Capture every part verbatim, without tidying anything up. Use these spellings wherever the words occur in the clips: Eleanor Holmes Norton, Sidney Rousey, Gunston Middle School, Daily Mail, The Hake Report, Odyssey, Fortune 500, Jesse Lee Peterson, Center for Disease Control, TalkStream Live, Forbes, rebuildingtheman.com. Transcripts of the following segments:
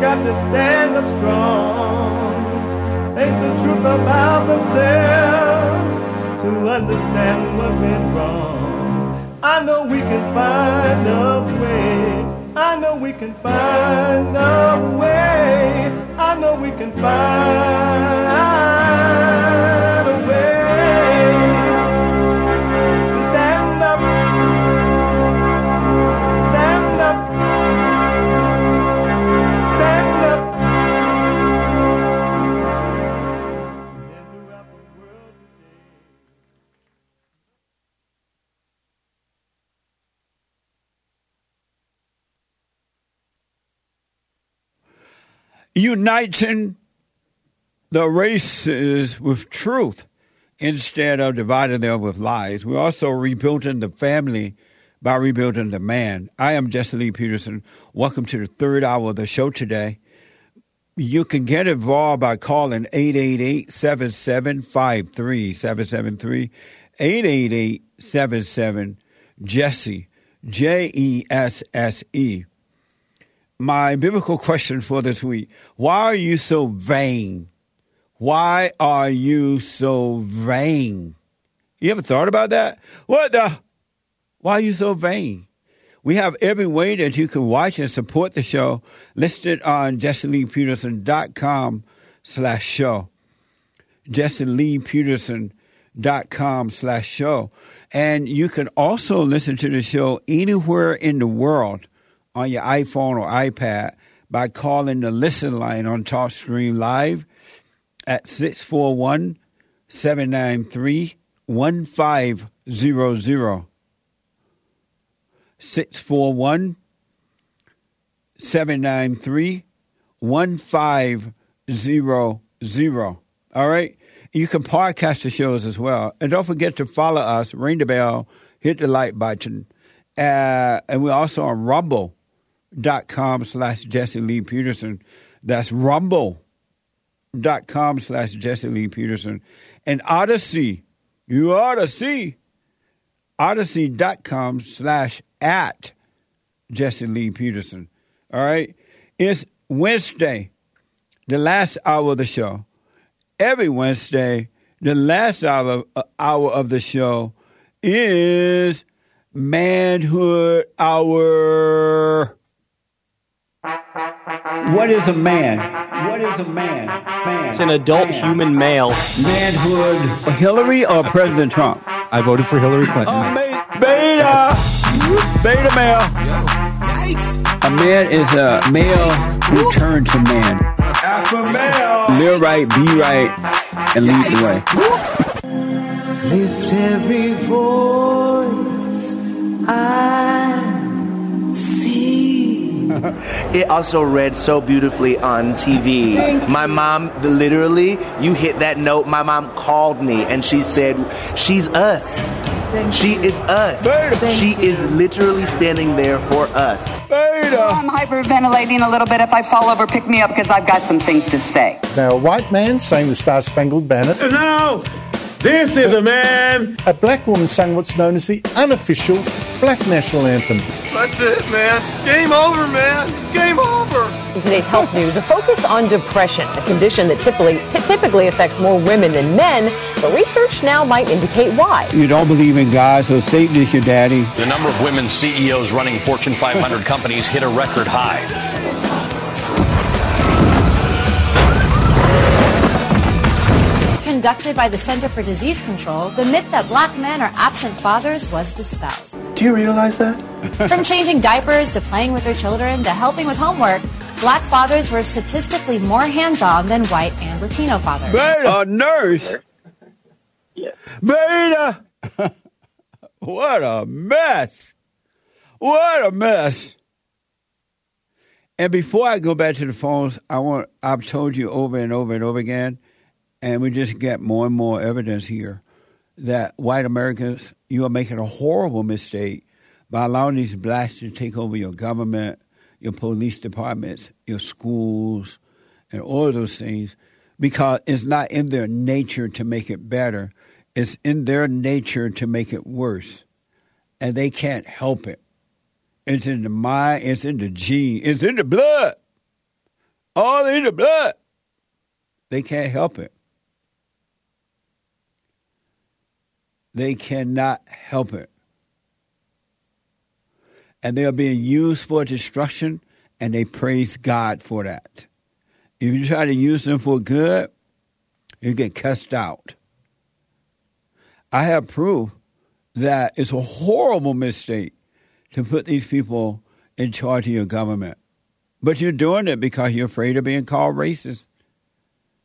got to stand up strong, face the truth about themselves, to understand what went wrong. I know we can find a way, I know we can find a way, I know we can find a way. Uniting the races with truth instead of dividing them with lies. We're also rebuilding the family by rebuilding the man. I am Jesse Lee Peterson. Welcome to the third hour of the show today. You can get involved by calling eight eight eight, seven seven five three, seven seven three, eight eight eight, seven seven, Jesse, J E S S E. My biblical question for this week: why are you so vain? Why are you so vain? You ever thought about that? What the? Why are you so vain? We have every way that you can watch and support the show listed on jesseleepeterson.com slash show. jesseleepeterson.com slash show. And you can also listen to the show anywhere in the world on your iPhone or iPad by calling the listen line on TalkStream Live at six four one, seven nine three, one five zero zero. six four one, seven nine three, one five zero zero. All right? You can podcast the shows as well. And don't forget to follow us, ring the bell, hit the like button. Uh, and we're also on Rumble. dot com slash Jesse Lee Peterson. That's rumble dot com slash Jesse Lee Peterson. And Odyssey, you ought to see, Odyssey dot com slash at Jesse Lee Peterson. All right. It's Wednesday, the last hour of the show. Every Wednesday, the last hour, hour of the show is Manhood Hour. What is a man? What is a man? man. It's an adult man. Human male. Manhood. Hillary or President Trump? I voted for Hillary Clinton. Oh, beta! Beta male. A man is a male who turns to man. Alpha male. Live right, be right, and lead the way. Lift every voice I see. It also read so beautifully on T V. My mom, literally, you hit that note. My mom called me and she said, she's us. Thank she you. is us. Beta. She you. is literally standing there for us. Beta. I'm hyperventilating a little bit. If I fall over, pick me up because I've got some things to say. Now, a white man sang the Star Spangled Banner. No, this is a man. A black woman sang what's known as the unofficial Black National Anthem. That's it, man. Game over, man. It's game over. In today's health news, a focus on depression, a condition that typically typically affects more women than men, but research now might indicate why. You don't believe in God, so Satan is your daddy. The number of women C E Os running Fortune five hundred companies hit a record high. Conducted by the Center for Disease Control, the myth that black men are absent fathers was dispelled. Do you realize that? From changing diapers to playing with their children to helping with homework, black fathers were statistically more hands-on than white and Latino fathers. Beta! A nurse! Yeah. Beta! What a mess! What a mess! And before I go back to the phones, I want, I've told you over and over and over again, and we just get more and more evidence here that white Americans, you are making a horrible mistake by allowing these blacks to take over your government, your police departments, your schools, and all those things, because it's not in their nature to make it better. It's in their nature to make it worse, and they can't help it. It's in the mind. It's in the gene. It's in the blood. all in the blood. They can't help it. They cannot help it. And they are being used for destruction, and they praise God for that. If you try to use them for good, you get cussed out. I have proof that it's a horrible mistake to put these people in charge of your government. But you're doing it because you're afraid of being called racist.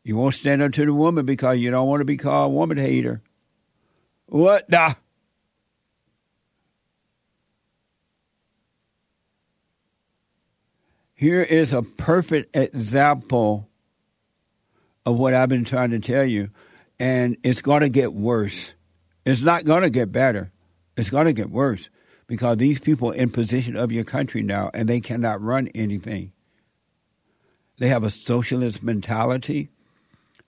You won't stand up to the woman because you don't want to be called a woman hater. What the? Here is a perfect example of what I've been trying to tell you. And it's going to get worse. It's not going to get better. It's going to get worse because these people are in possession of your country now, and they cannot run anything. They have a socialist mentality.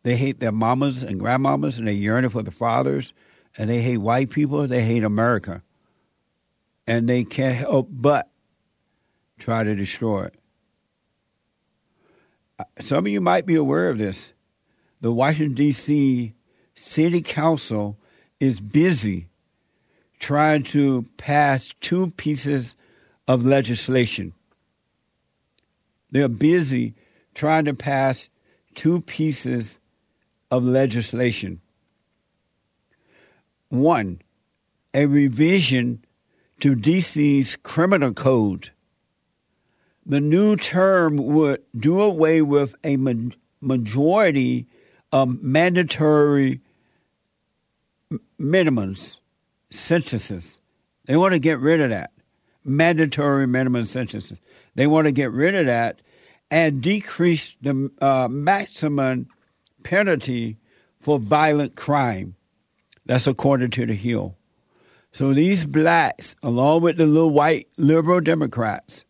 They hate their mamas and grandmamas, and they yearn for the fathers. And they hate white people. They hate America. And they can't help but try to destroy it. Some of you might be aware of this. The Washington, D C City Council is busy trying to pass two pieces of legislation. They're busy trying to pass two pieces of legislation. One, a revision to D C's criminal code. The new term would do away with a ma- majority of mandatory minimums, sentences. They want to get rid of that. Mandatory minimum sentences. They want to get rid of that and decrease the uh, maximum penalty for violent crime. That's according to the Hill. So these blacks, along with the little white liberal Democrats,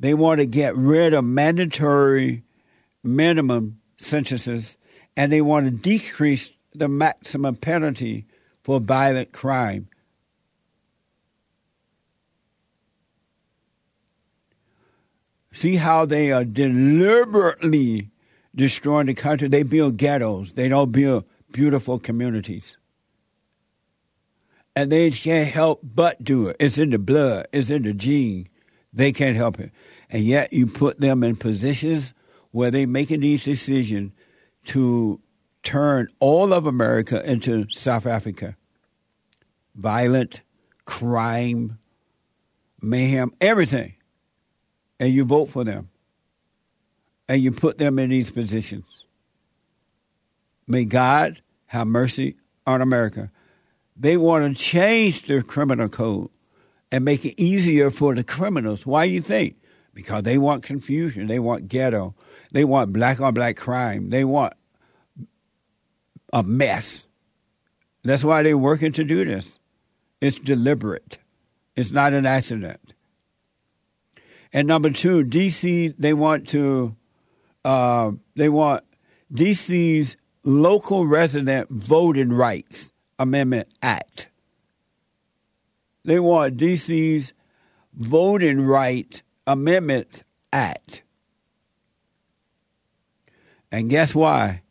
they want to get rid of mandatory minimum sentences, and they want to decrease the maximum penalty for violent crime. See how they are deliberately destroying the country. They build ghettos. They don't build beautiful communities. And they can't help but do it. It's in the blood. It's in the gene. They can't help it. And yet you put them in positions where they're making these decisions to turn all of America into South Africa. Violent, crime, mayhem, everything. And you vote for them. And you put them in these positions. May God have mercy on America. They want to change their criminal code and make it easier for the criminals. Why you think? Because they want confusion. They want ghetto. They want black-on-black crime. They want a mess. That's why they're working to do this. It's deliberate. It's not an accident. And number two, D C, they want to, uh, they want D C's Local Resident Voting Rights Amendment Act. They want D C's Voting Rights Amendment Act. And guess why?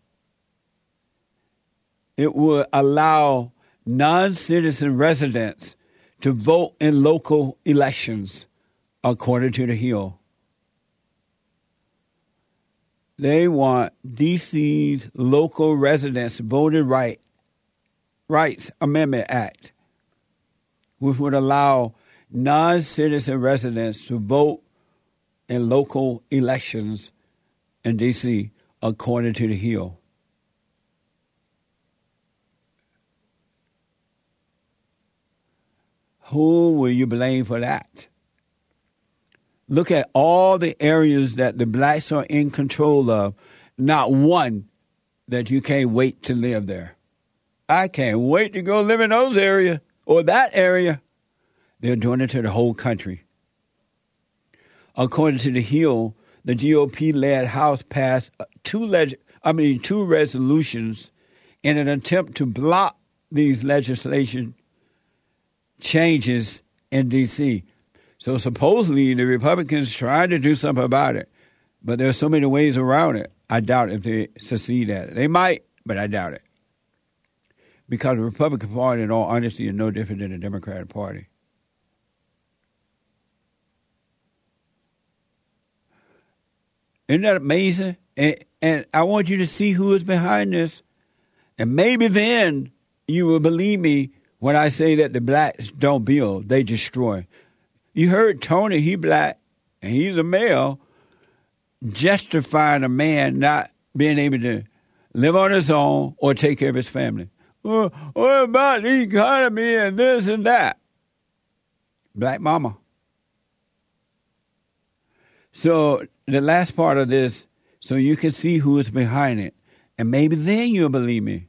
It would allow non-citizen residents to vote in local elections, according to the Hill. They want D C's Local Residents Voting Right, Rights Amendment Act, which would allow non-citizen residents to vote in local elections in D C, according to the Hill. Who will you blame for that? Look at all the areas that the blacks are in control of. Not one that you can't wait to live there. I can't wait to go live in those areas or that area. They're doing it to the whole country. According to the Hill, the G O P-led House passed two leg- I mean two resolutions in an attempt to block these legislation changes in D C. So supposedly the Republicans tried to do something about it, But there are so many ways around it. I doubt if they succeed at it. They might, but I doubt it. Because the Republican Party, in all honesty, is no different than the Democratic Party. Isn't that amazing? And, and I want you to see who is behind this. And maybe then you will believe me when I say that the blacks don't build, they destroy. You heard Tony, he black, and he's a male, justifying a man not being able to live on his own or take care of his family. Well, what about the economy and this and that? Black mama. So the last part of this, so you can see who is behind it. And maybe then you'll believe me.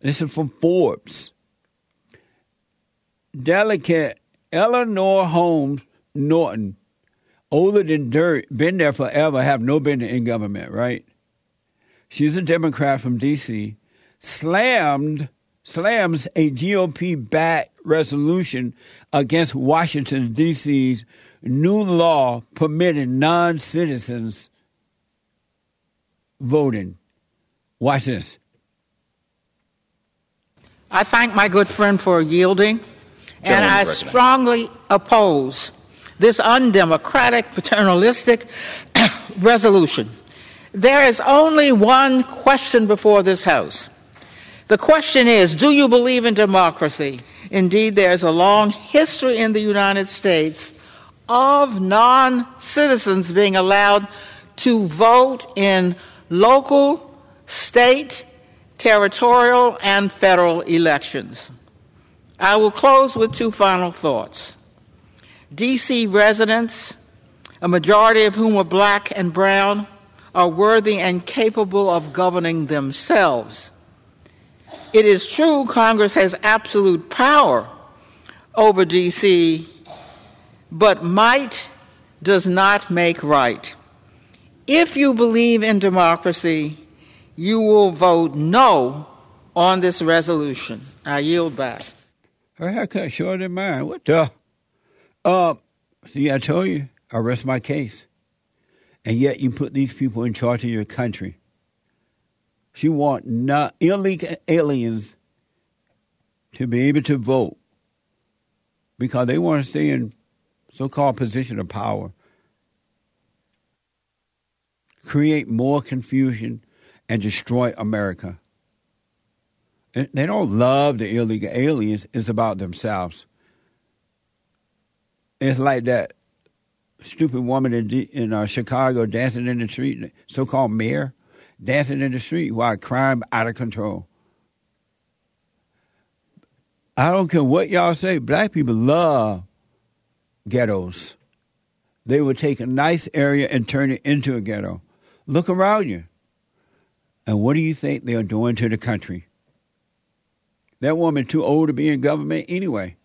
This is from Forbes. Delicate Eleanor Holmes Norton, older than dirt, been there forever, have no business in government, right? She's a Democrat from D C, slammed, slams a G O P-backed resolution against Washington, D C's new law permitting non-citizens voting. Watch this. I thank my good friend for yielding, and I strongly oppose this undemocratic, paternalistic resolution. There is only one question before this House. The question is, do you believe in democracy? Indeed, there is a long history in the United States of non-citizens being allowed to vote in local, state, territorial, and federal elections. I will close with two final thoughts. D C residents, a majority of whom are black and brown, are worthy and capable of governing themselves. It is true Congress has absolute power over D C, but might does not make right. If you believe in democracy, you will vote no on this resolution. I yield back. Her haircut shorter than mine. What the? Uh, see, I told you, I rest my case. And yet you put these people in charge of your country. She want not illegal aliens to be able to vote because they want to stay in so-called position of power. Create more confusion and destroy America. They don't love the illegal aliens. It's about themselves. It's like that stupid woman in, D- in uh, Chicago dancing in the street, so-called mayor, dancing in the street while crime out of control. I don't care what y'all say. Black people love ghettos. They would take a nice area and turn it into a ghetto. Look around you. And what do you think they are doing to the country? That woman too old to be in government anyway.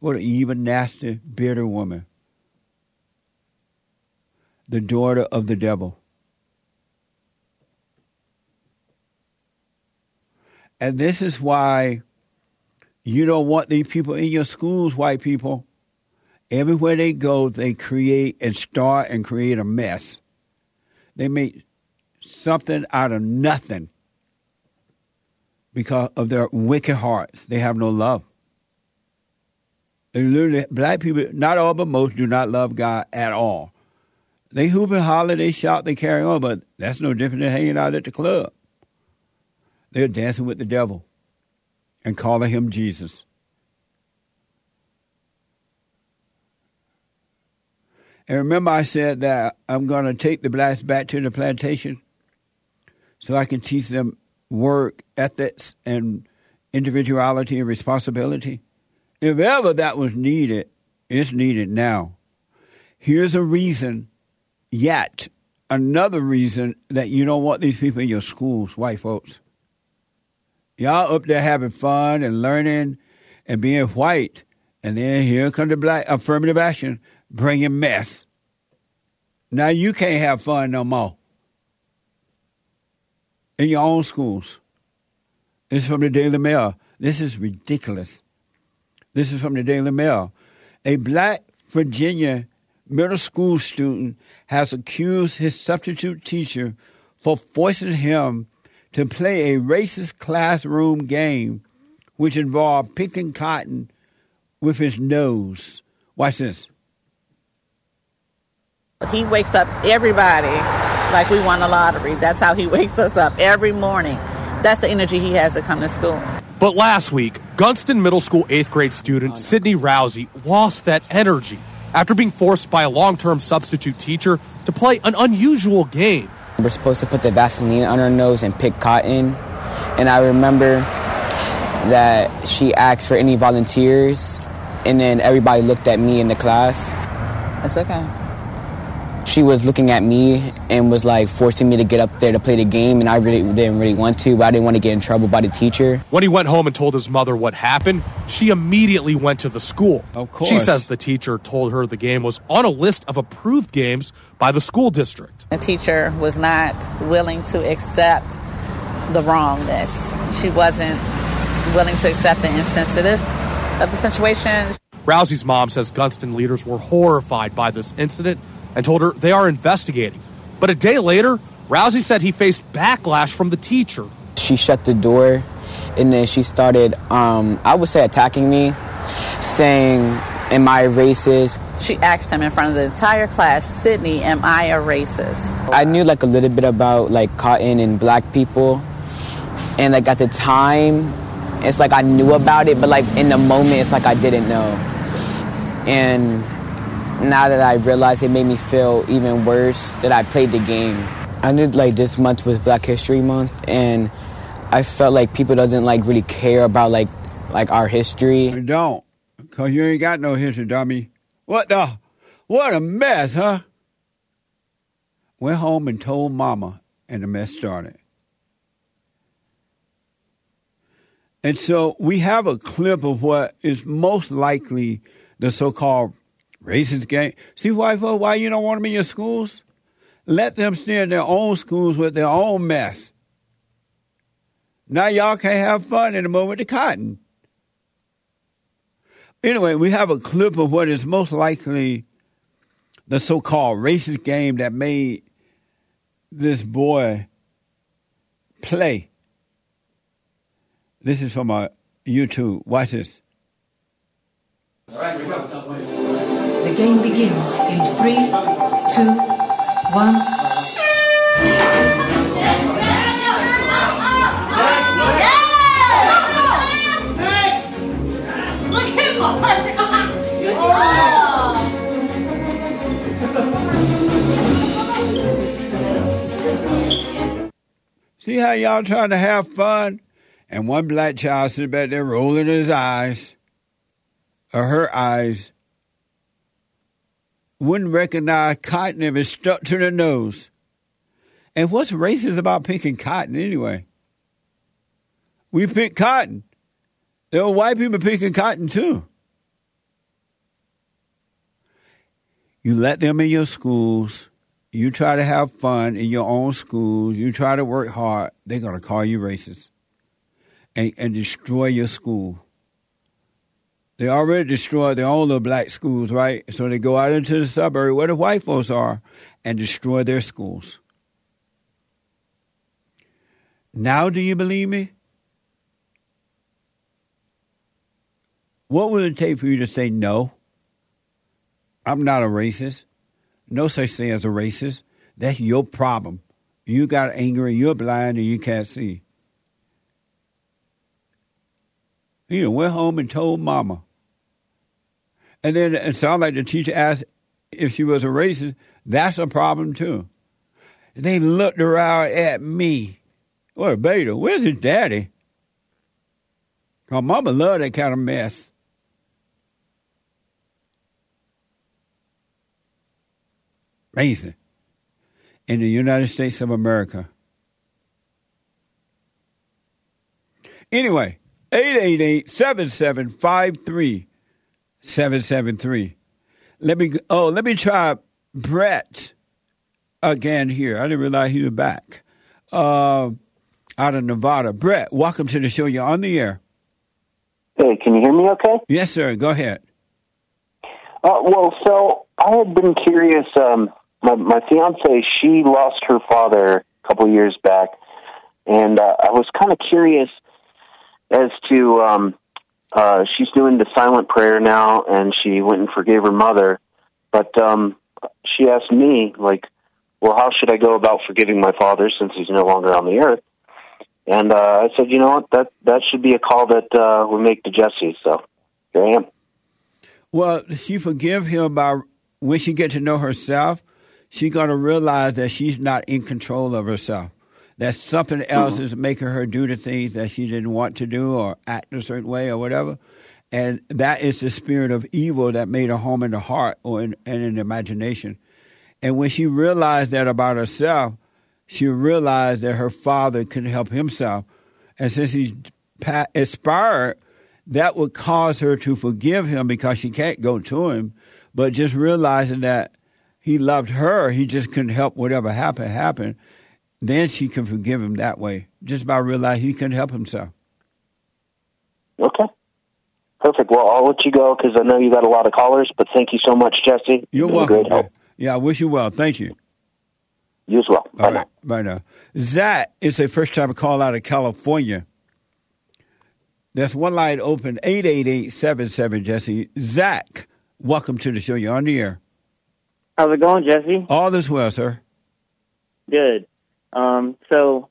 What an evil, nasty, bitter woman. The daughter of the devil. And this is why you don't want these people in your schools, white people. Everywhere they go, they create and start and create a mess. They make something out of nothing because of their wicked hearts. They have no love. And literally, black people, not all but most, do not love God at all. They hoop and holler, they shout, they carry on, but that's no different than hanging out at the club. They're dancing with the devil and calling him Jesus. And remember I said that I'm going to take the blacks back to the plantation so I can teach them work, ethics, and individuality and responsibility. If ever that was needed, it's needed now. Here's a reason, yet another reason that you don't want these people in your schools, white folks. Y'all up there having fun and learning and being white, and then here comes the black affirmative action. Bringing mess. Now you can't have fun no more. In your own schools. This is from the Daily Mail. This is ridiculous. This is from the Daily Mail. A black Virginia middle school student has accused his substitute teacher for forcing him to play a racist classroom game which involved picking cotton with his nose. Watch this. He wakes up everybody like we won the lottery. That's how he wakes us up every morning. That's the energy he has to come to school. But last week, Gunston Middle School eighth grade student Sidney Rousey lost that energy after being forced by a long-term substitute teacher to play an unusual game. We're supposed to put the Vaseline on her nose and pick cotton. And I remember that she asked for any volunteers, and then everybody looked at me in the class. That's okay. She was looking at me and was like forcing me to get up there to play the game, and I really didn't really want to, but I didn't want to get in trouble by the teacher. When he went home and told his mother what happened, she immediately went to the school. Of course. She says the teacher told her the game was on a list of approved games by the school district. The teacher was not willing to accept the wrongness. She wasn't willing to accept the insensitive of the situation. Rousey's mom says Gunston leaders were horrified by this incident and told her they are investigating. But a day later, Rousey said he faced backlash from the teacher. She shut the door, and then she started, um, I would say, attacking me, saying, am I a racist? She asked him in front of the entire class, Sidney, am I a racist? I knew, like, a little bit about, like, cotton and black people. And, like, at the time, it's like I knew about it, but, like, in the moment, it's like I didn't know. And now that I realize, it made me feel even worse that I played the game. I knew, like, this month was Black History Month, and I felt like people doesn't, like, really care about, like, like our history. They don't, because you ain't got no history, dummy. What the? What a mess, huh? Went home and told mama, and the mess started. And so we have a clip of what is most likely the so-called racist gang. See why, why you don't want them in your schools? Let them stay in their own schools with their own mess. Now y'all can't have fun anymore with the cotton. Anyway, we have a clip of what is most likely the so-called racist game that made this boy play. This is from uh, YouTube. Watch this. All right, here we go. The game begins in three, two, one. Next! Look at Mark! You saw! See how y'all trying to have fun? And one black child sitting back there rolling his eyes, or her eyes, wouldn't recognize cotton if it's stuck to their nose. And what's racist about picking cotton anyway? We pick cotton. There were white people picking cotton too. You let them in your schools. You try to have fun in your own schools. You try to work hard. They're going to call you racist and, and destroy your school. They already destroyed their own little black schools, right? So they go out into the suburb where the white folks are and destroy their schools. Now do you believe me? What would it take for you to say, no, I'm not a racist. No such thing as a racist. That's your problem. You got angry, you're blind, and you can't see. He went home and told mama. And then it sounded like the teacher asked if she was a racist. That's a problem, too. They looked around at me. What a beta. Where's his daddy? Because mama loved that kind of mess. Racist. In the United States of America. Anyway. eight eight eight, seven seven five, three seven seven three. Let me, oh, let me try Brett again here. I didn't realize he was back. Uh, out of Nevada. Brett, welcome to the show. You're on the air. Hey, can you hear me okay? Yes, sir. Go ahead. Uh, well, so I had been curious. Um, my, my fiance, she lost her father a couple years back, and uh, I was kind of curious as to um, uh, she's doing the silent prayer now, and she went and forgave her mother. But um, she asked me, like, well, how should I go about forgiving my father since he's no longer on the earth? And uh, I said, you know what, that that should be a call that uh, we make to Jesse. So here I am. Well, she forgive him by when she gets to know herself, she's going to realize that she's not in control of herself, that something else mm-hmm. is making her do the things that she didn't want to do or act a certain way or whatever. And that is the spirit of evil that made a home in the heart or in, and in the imagination. And when she realized that about herself, she realized that her father couldn't help himself. And since he expired, that would cause her to forgive him because she can't go to him. But just realizing that he loved her, he just couldn't help whatever happened, happened. Then she can forgive him that way, just by realizing he couldn't help himself. Okay. Perfect. Well, I'll let you go because I know you got a lot of callers, but thank you so much, Jesse. You're welcome. Great help. Yeah, I wish you well. Thank you. You as well. Bye All right. now. Bye now. Zach is a first-time call out of California. There's one line open, eight eight eight, seven seven, Jesse. Zach, welcome to the show. You're on the air. How's it going, Jesse? All is well, sir. Good. Um, so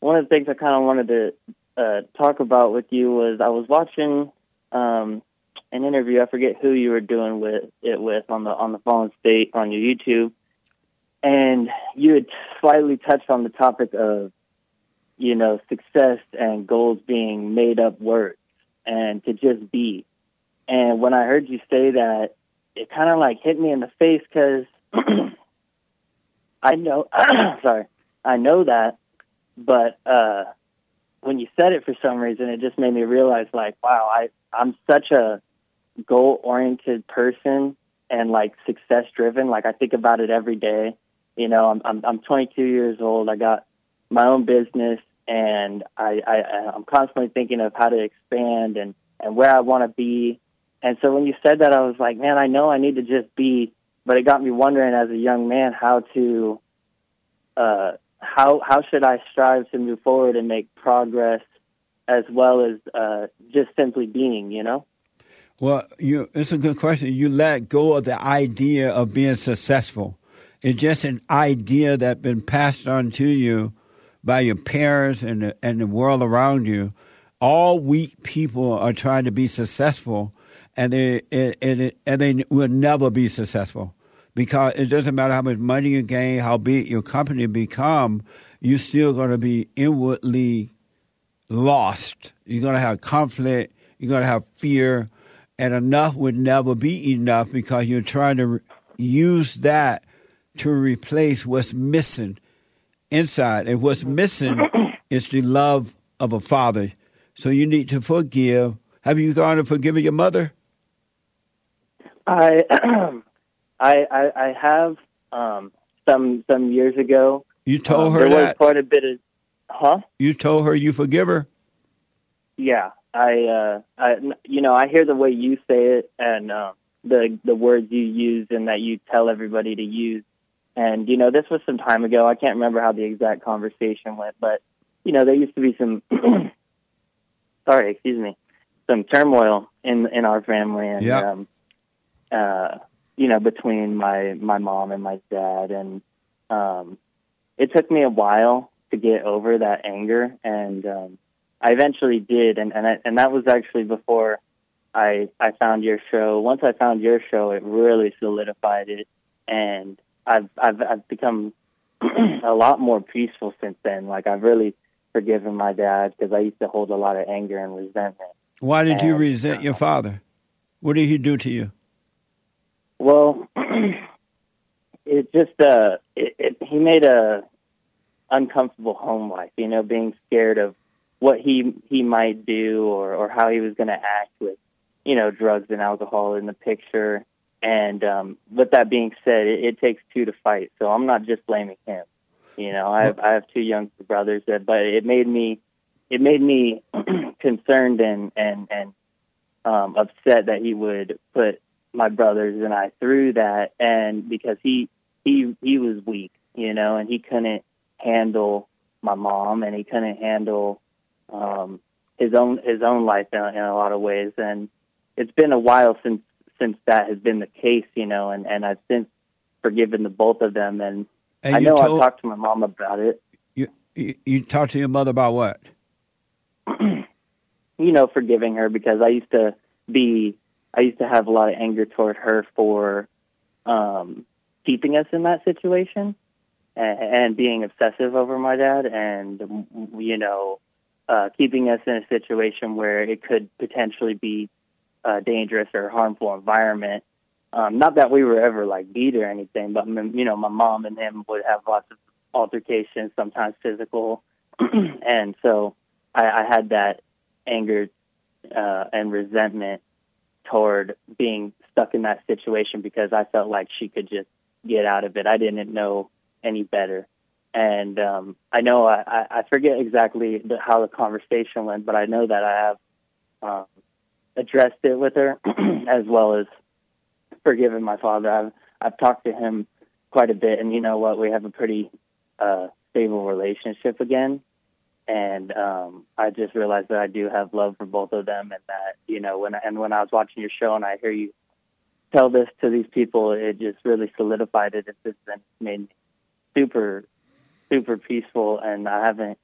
one of the things I kind of wanted to uh, talk about with you was I was watching um, an interview. I forget who you were doing with it with on the on the Fallen State on your YouTube, and you had slightly touched on the topic of, you know, success and goals being made-up words and to just be. And when I heard you say that, it kind of like hit me in the face because I know, sorry, I know that, but uh, when you said it for some reason, it just made me realize, like, wow, I, I'm such a goal-oriented person and, like, success-driven. Like, I think about it every day. You know, I'm I'm, I'm twenty-two years old. I got my own business, and I, I, I'm constantly thinking of how to expand and, and where I want to be. And so when you said that, I was like, man, I know I need to just be, but it got me wondering as a young man how to, uh, how how should I strive to move forward and make progress as well as uh, just simply being, you know? Well, you, it's a good question. You let go of the idea of being successful. It's just an idea that's been passed on to you by your parents and the, and the world around you. All weak people are trying to be successful, and they and, and, and they will never be successful because it doesn't matter how much money you gain, how big your company become, you're still going to be inwardly lost. You're going to have conflict. You're going to have fear, and enough would never be enough because you're trying to re- use that to replace what's missing inside. And what's missing is the love of a father. So you need to forgive. Have you gone and forgiven your mother? I, I, I, I have um, some some years ago. You told um, her there that? There was quite a bit of, huh? You told her you forgive her? Yeah. I, uh, I you know, I hear the way you say it and uh, the the words you use and that you tell everybody to use. And, you know, this was some time ago. I can't remember how the exact conversation went, but, you know, there used to be some, sorry, excuse me, some turmoil in in our family and, yep. um, uh, you know, between my, my mom and my dad. And um, it took me a while to get over that anger. And um, I eventually did. And, and, I, and that was actually before I I found your show. Once I found your show, it really solidified it. And I've, I've I've become a lot more peaceful since then. Like, I've really forgiven my dad because I used to hold a lot of anger and resentment. Why did and, you resent your father? What did he do to you? Well, it just uh, it, it, he made a uncomfortable home life. You know, being scared of what he he might do or or how he was going to act with, you know, drugs and alcohol in the picture. And um, with that being said, it, it takes two to fight. So I'm not just blaming him. You know, I have, I have two young brothers, that, but it made me, it made me concerned and and and um, upset that he would put my brothers and I through that, and because he he he was weak, you know, and he couldn't handle my mom, and he couldn't handle um, his own his own life in, in a lot of ways. And it's been a while since since that has been the case, you know, and, and I've since forgiven the both of them. And, and I know told, I talked to my mom about it. You, you, you talked to your mother about what? You know, forgiving her, because I used to be, I used to have a lot of anger toward her for um, keeping us in that situation and, and being obsessive over my dad and, you know, uh, keeping us in a situation where it could potentially be a dangerous or harmful environment. Um, not that we were ever, like, beat or anything, but, you know, my mom and him would have lots of altercations, sometimes physical. And so I, I had that anger uh, and resentment toward being stuck in that situation because I felt like she could just get out of it. I didn't know any better. And um, I know I, I forget exactly the, how the conversation went, but I know that I have um, addressed it with her as well as forgiven my father. I've, I've talked to him quite a bit, and you know what? We have a pretty uh, stable relationship again. And um, I just realized that I do have love for both of them, and that, you know, when I, and when I was watching your show and I hear you tell this to these people, it just really solidified it. It's just been made me super, super peaceful, and I haven't.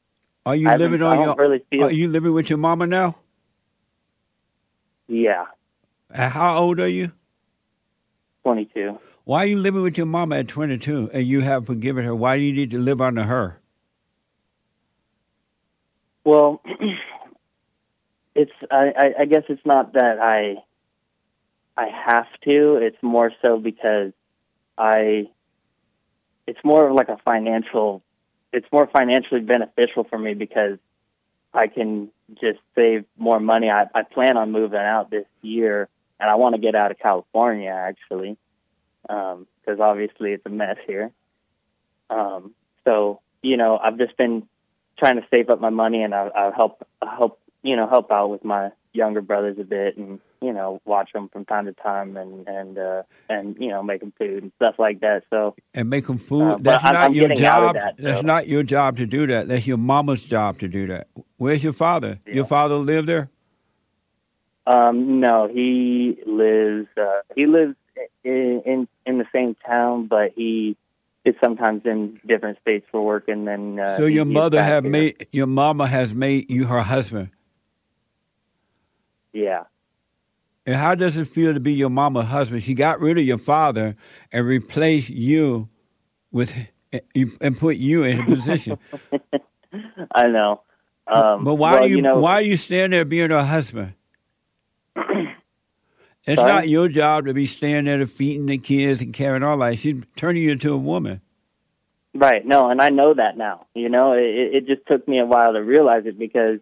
Are you haven't, living on your? Really feel, are you living with your mama now? Yeah. And how old are you? twenty-two. Why are you living with your mama at twenty-two and you have forgiven her? Why do you need to live under her? Well, it's I, I guess it's not that I I have to. It's more so because I it's more of like a financial. It's more financially beneficial for me because I can just save more money. I, I plan on moving out this year, and I want to get out of California actually, um, because obviously it's a mess here. Um, so you know, I've just been trying to save up my money, and I'll, I'll help, I'll help, you know, help out with my younger brothers a bit, and you know, watch them from time to time, and and uh, and you know, make them food and stuff like that. So and make them food. Uh, That's not I'm, I'm your job. That, so. That's not your job to do that. That's your mama's job to do that. Where's your father? Yeah. Your father lived there? Um, no, he lives. Uh, he lives in, in in the same town, but he. It's sometimes in different states for work, and then uh, so your mother have here. made your mama has made you her husband. Yeah. And how does it feel to be your mama's husband? She got rid of your father and replaced you with and put you in her position. I know, um, but why well, are you, you know, why are you standing there being her husband? It's Sorry? not your job to be standing there feeding the kids and carrying all that. She's turning you into a woman. Right. No, and I know that now. You know, it, it just took me a while to realize it because,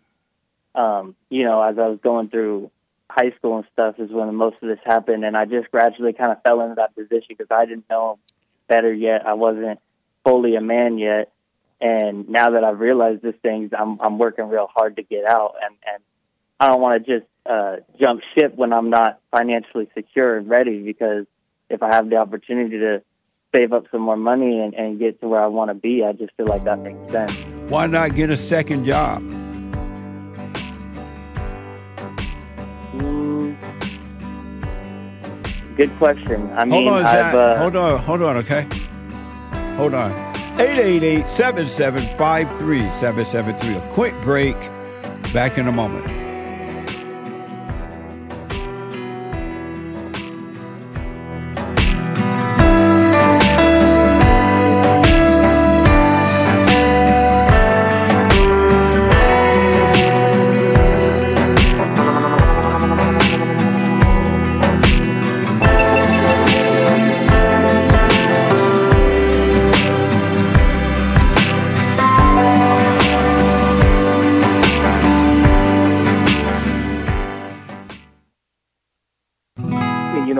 um, you know, as I was going through high school and stuff is when most of this happened, and I just gradually kind of fell into that position because I didn't know better yet. I wasn't fully a man yet, and now that I've realized these things, I'm, I'm working real hard to get out, and, and I don't want to just Uh, jump ship when I'm not financially secure and ready, because if I have the opportunity to save up some more money and, and get to where I want to be, I just feel like that makes sense. Why not get a second job? Mm, good question. I mean, hold on, I've, uh, hold on, hold on, okay? Hold on. eight eight eight, seven seven five, three seven seven three. A quick break. Back in a moment.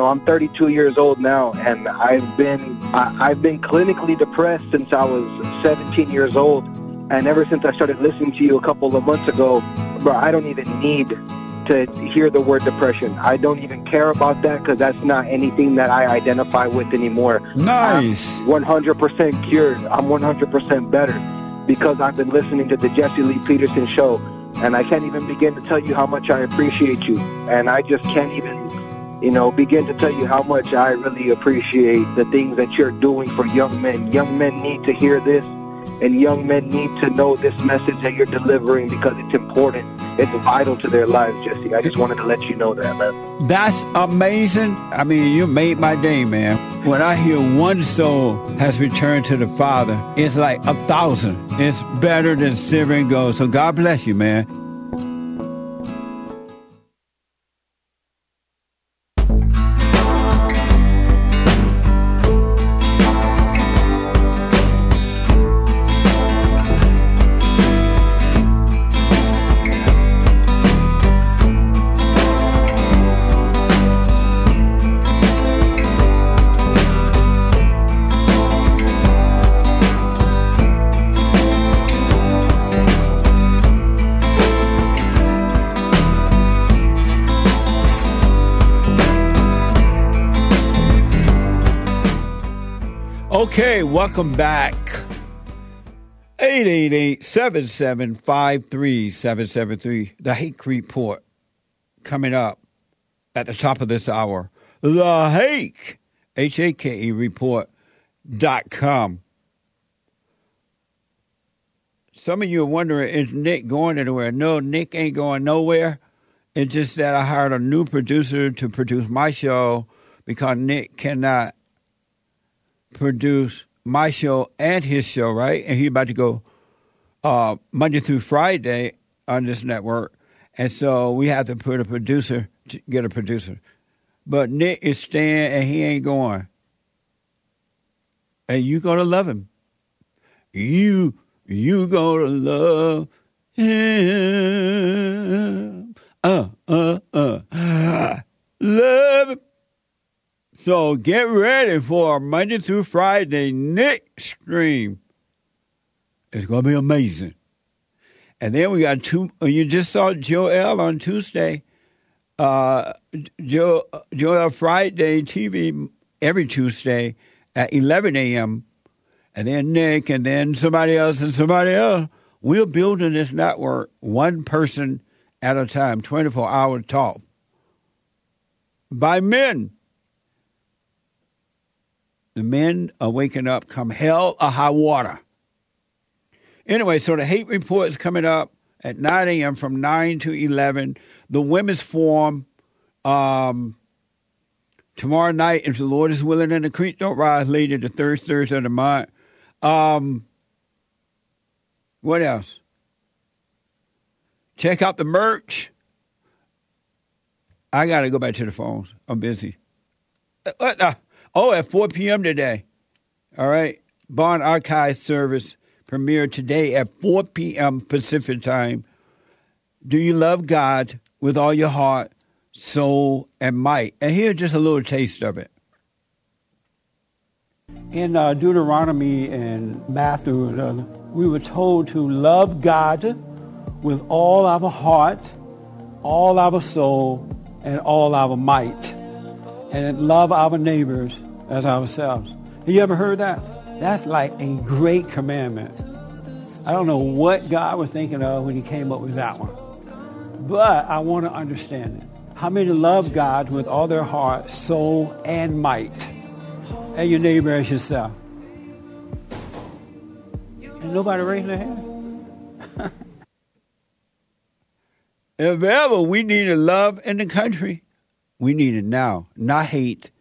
I'm thirty-two years old now, and I've been I, I've been clinically depressed since I was seventeen years old, and ever since I started listening to you a couple of months ago, bro, I don't even need to hear the word depression. I don't even care about that because that's not anything that I identify with anymore. Nice. I'm one hundred percent cured. I'm one hundred percent better because I've been listening to the Jesse Lee Peterson show, and I can't even begin to tell you how much I appreciate you. And I just can't even, you know, begin to tell you how much I really appreciate the things that you're doing for young men. Young men need to hear this, and young men need to know this message that you're delivering because it's important. It's vital to their lives, Jesse. I just wanted to let you know that, man. That's amazing. I mean, you made my day, man. When I hear one soul has returned to the Father, it's like a thousand. It's better than silver and gold. So God bless you, man. Okay, welcome back. eight eight eight, seven seven five, three seven seven three. The Hake Report coming up at the top of this hour. The Hake, H A K E report dot com. Some of you are wondering, is Nick going anywhere? No, Nick ain't going nowhere. It's just that I hired a new producer to produce my show because Nick cannot produce my show and his show, right? And he's about to go uh, Monday through Friday on this network. And so we have to put a producer to get a producer. But Nick is staying and he ain't going. And you going to love him. You, you going to love him. Uh, uh, uh. Love him. So get ready for Monday through Friday Nick stream. It's going to be amazing. And then we got two. You just saw Joel on Tuesday. Uh, jo, Joel Friday T V every Tuesday at eleven a.m. And then Nick and then somebody else and somebody else. We're building this network one person at a time, twenty-four hour talk by men. The men are waking up come hell or high water. Anyway, so the Hate Report is coming up at nine a.m. from nine to eleven. The Women's Forum um, tomorrow night, if the Lord is willing and the creek don't rise, later the third Thursday of the month. Um, what else? Check out the merch. I got to go back to the phones. I'm busy. What the? Oh, at four p.m. today. All right. Bond Archive Service premiered today at four p.m. Pacific time. Do you love God with all your heart, soul, and might? And here's just a little taste of it. In uh, Deuteronomy and Matthew, uh, we were told to love God with all our heart, all our soul, and all our might. And love our neighbors as ourselves. Have you ever heard that? That's like a great commandment. I don't know what God was thinking of when he came up with that one. But I want to understand it. How many love God with all their heart, soul, and might? And your neighbor as yourself. Ain't nobody raising their hand? If ever we needed love in the country, we need it now, not hate.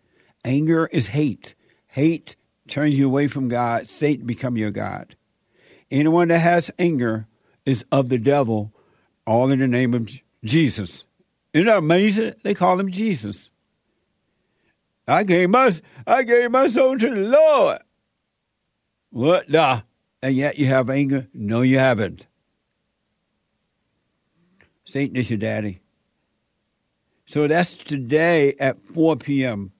Anger is hate. Hate turns you away from God. Satan becomes your God. Anyone that has anger is of the devil, all in the name of Jesus. Isn't that amazing? They call him Jesus. I gave my, I gave my soul to the Lord. What the? And yet you have anger? No, you haven't. Satan is your daddy. So that's today at four p.m.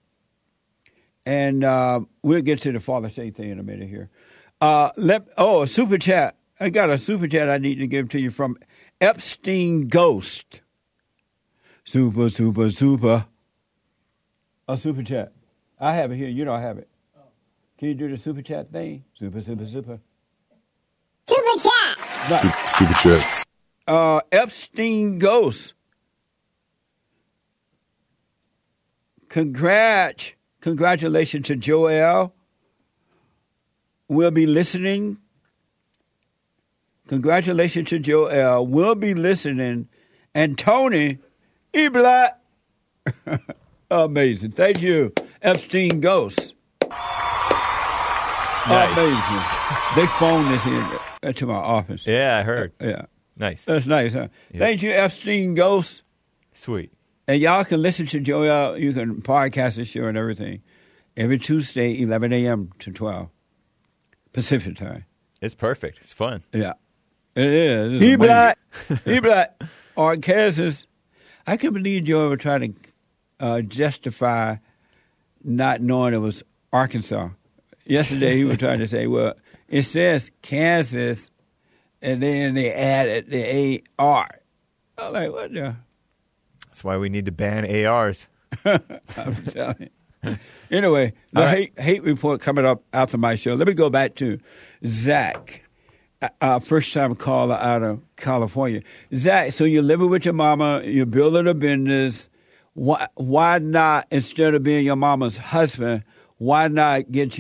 And uh, we'll get to the Father Say thing in a minute here. Uh, let Oh, a super chat. I got a super chat I need to give to you from Epstein Ghost. super, super, super, a super chat. I have it here. You don't have it. Can you do the super chat thing? Super, super, super. Super chat. Right. Super, super chat. Uh, Epstein Ghost. Congrats. Congratulations to Joel. We'll be listening. Congratulations to Joel. We'll be listening. And Tony Eblatt. Amazing. Thank you, Epstein Ghost. Nice. Amazing. They phoned this in to my office. Yeah, I heard. Uh, yeah. Nice. That's nice, huh? Yeah. Thank you, Epstein Ghost. Sweet. And y'all can listen to Joel. You can podcast the show and everything. Every Tuesday, eleven a.m. to twelve Pacific time. It's perfect. It's fun. Yeah. It is. He black. He black. Or Kansas. I couldn't believe Joel was trying to uh, justify not knowing it was Arkansas. Yesterday, he was trying to say, well, it says Kansas, and then they added the A R. I'm like, what the? That's why we need to ban A Rs. I'm telling you. Anyway, the right. hate, hate report coming up after my show. Let me go back to Zach, our first-time caller out of California. Zach, so you're living with your mama. You're building a business. Why, why not, instead of being your mama's husband, why not get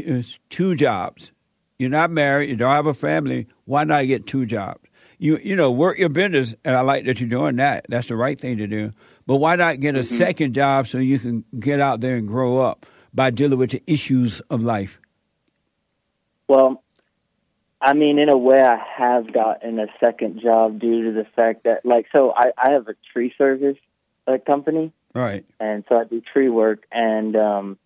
two jobs? You're not married. You don't have a family. Why not get two jobs? You you know, work your business, and I like that you're doing that. That's the right thing to do. But why not get a mm-hmm. second job so you can get out there and grow up by dealing with the issues of life? Well, I mean, in a way, I have gotten a second job due to the fact that, like, so I, I have a tree service uh, company. Right. And so I do tree work, and um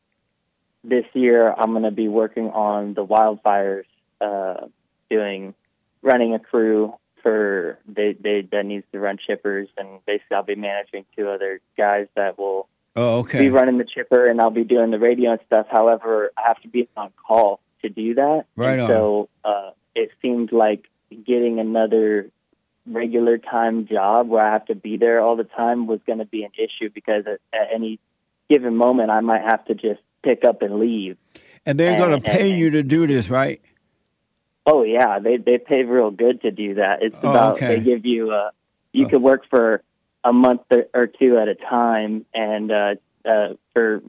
this year, I'm going to be working on the wildfires, uh, doing, running a crew for, they, they, that needs to run chippers, and basically I'll be managing two other guys that will oh, okay. be running the chipper, and I'll be doing the radio and stuff. However, I have to be on call to do that. Right on. So, uh, it seemed like getting another regular time job where I have to be there all the time was going to be an issue, because at, at any given moment, I might have to just pick up and leave. And they're going to pay and, you to do this, right? Oh, yeah. They they pay real good to do that. It's oh, about okay. they give you, a, you oh. could work for a month or two at a time. And uh, uh, for